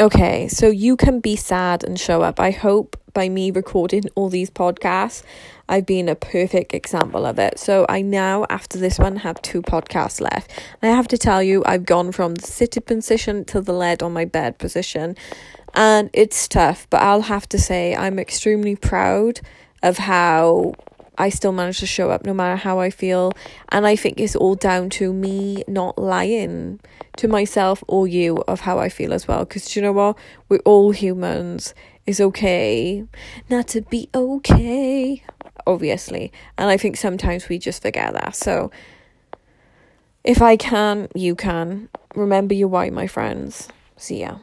Okay, so you can be sad and show up. I hope by me recording all these podcasts, I've been a perfect example of it. So I now, after this one, have 2 podcasts left. I have to tell you, I've gone from the seated position to the lead on my bed position. And it's tough, but I'll have to say I'm extremely proud of how I still manage to show up no matter how I feel. And I think it's all down to me not lying to myself or you of how I feel as well. Because do you know what? We're all humans. It's okay not to be okay, obviously. And I think sometimes we just forget that. So if I can, you can. Remember your why, my friends. See ya.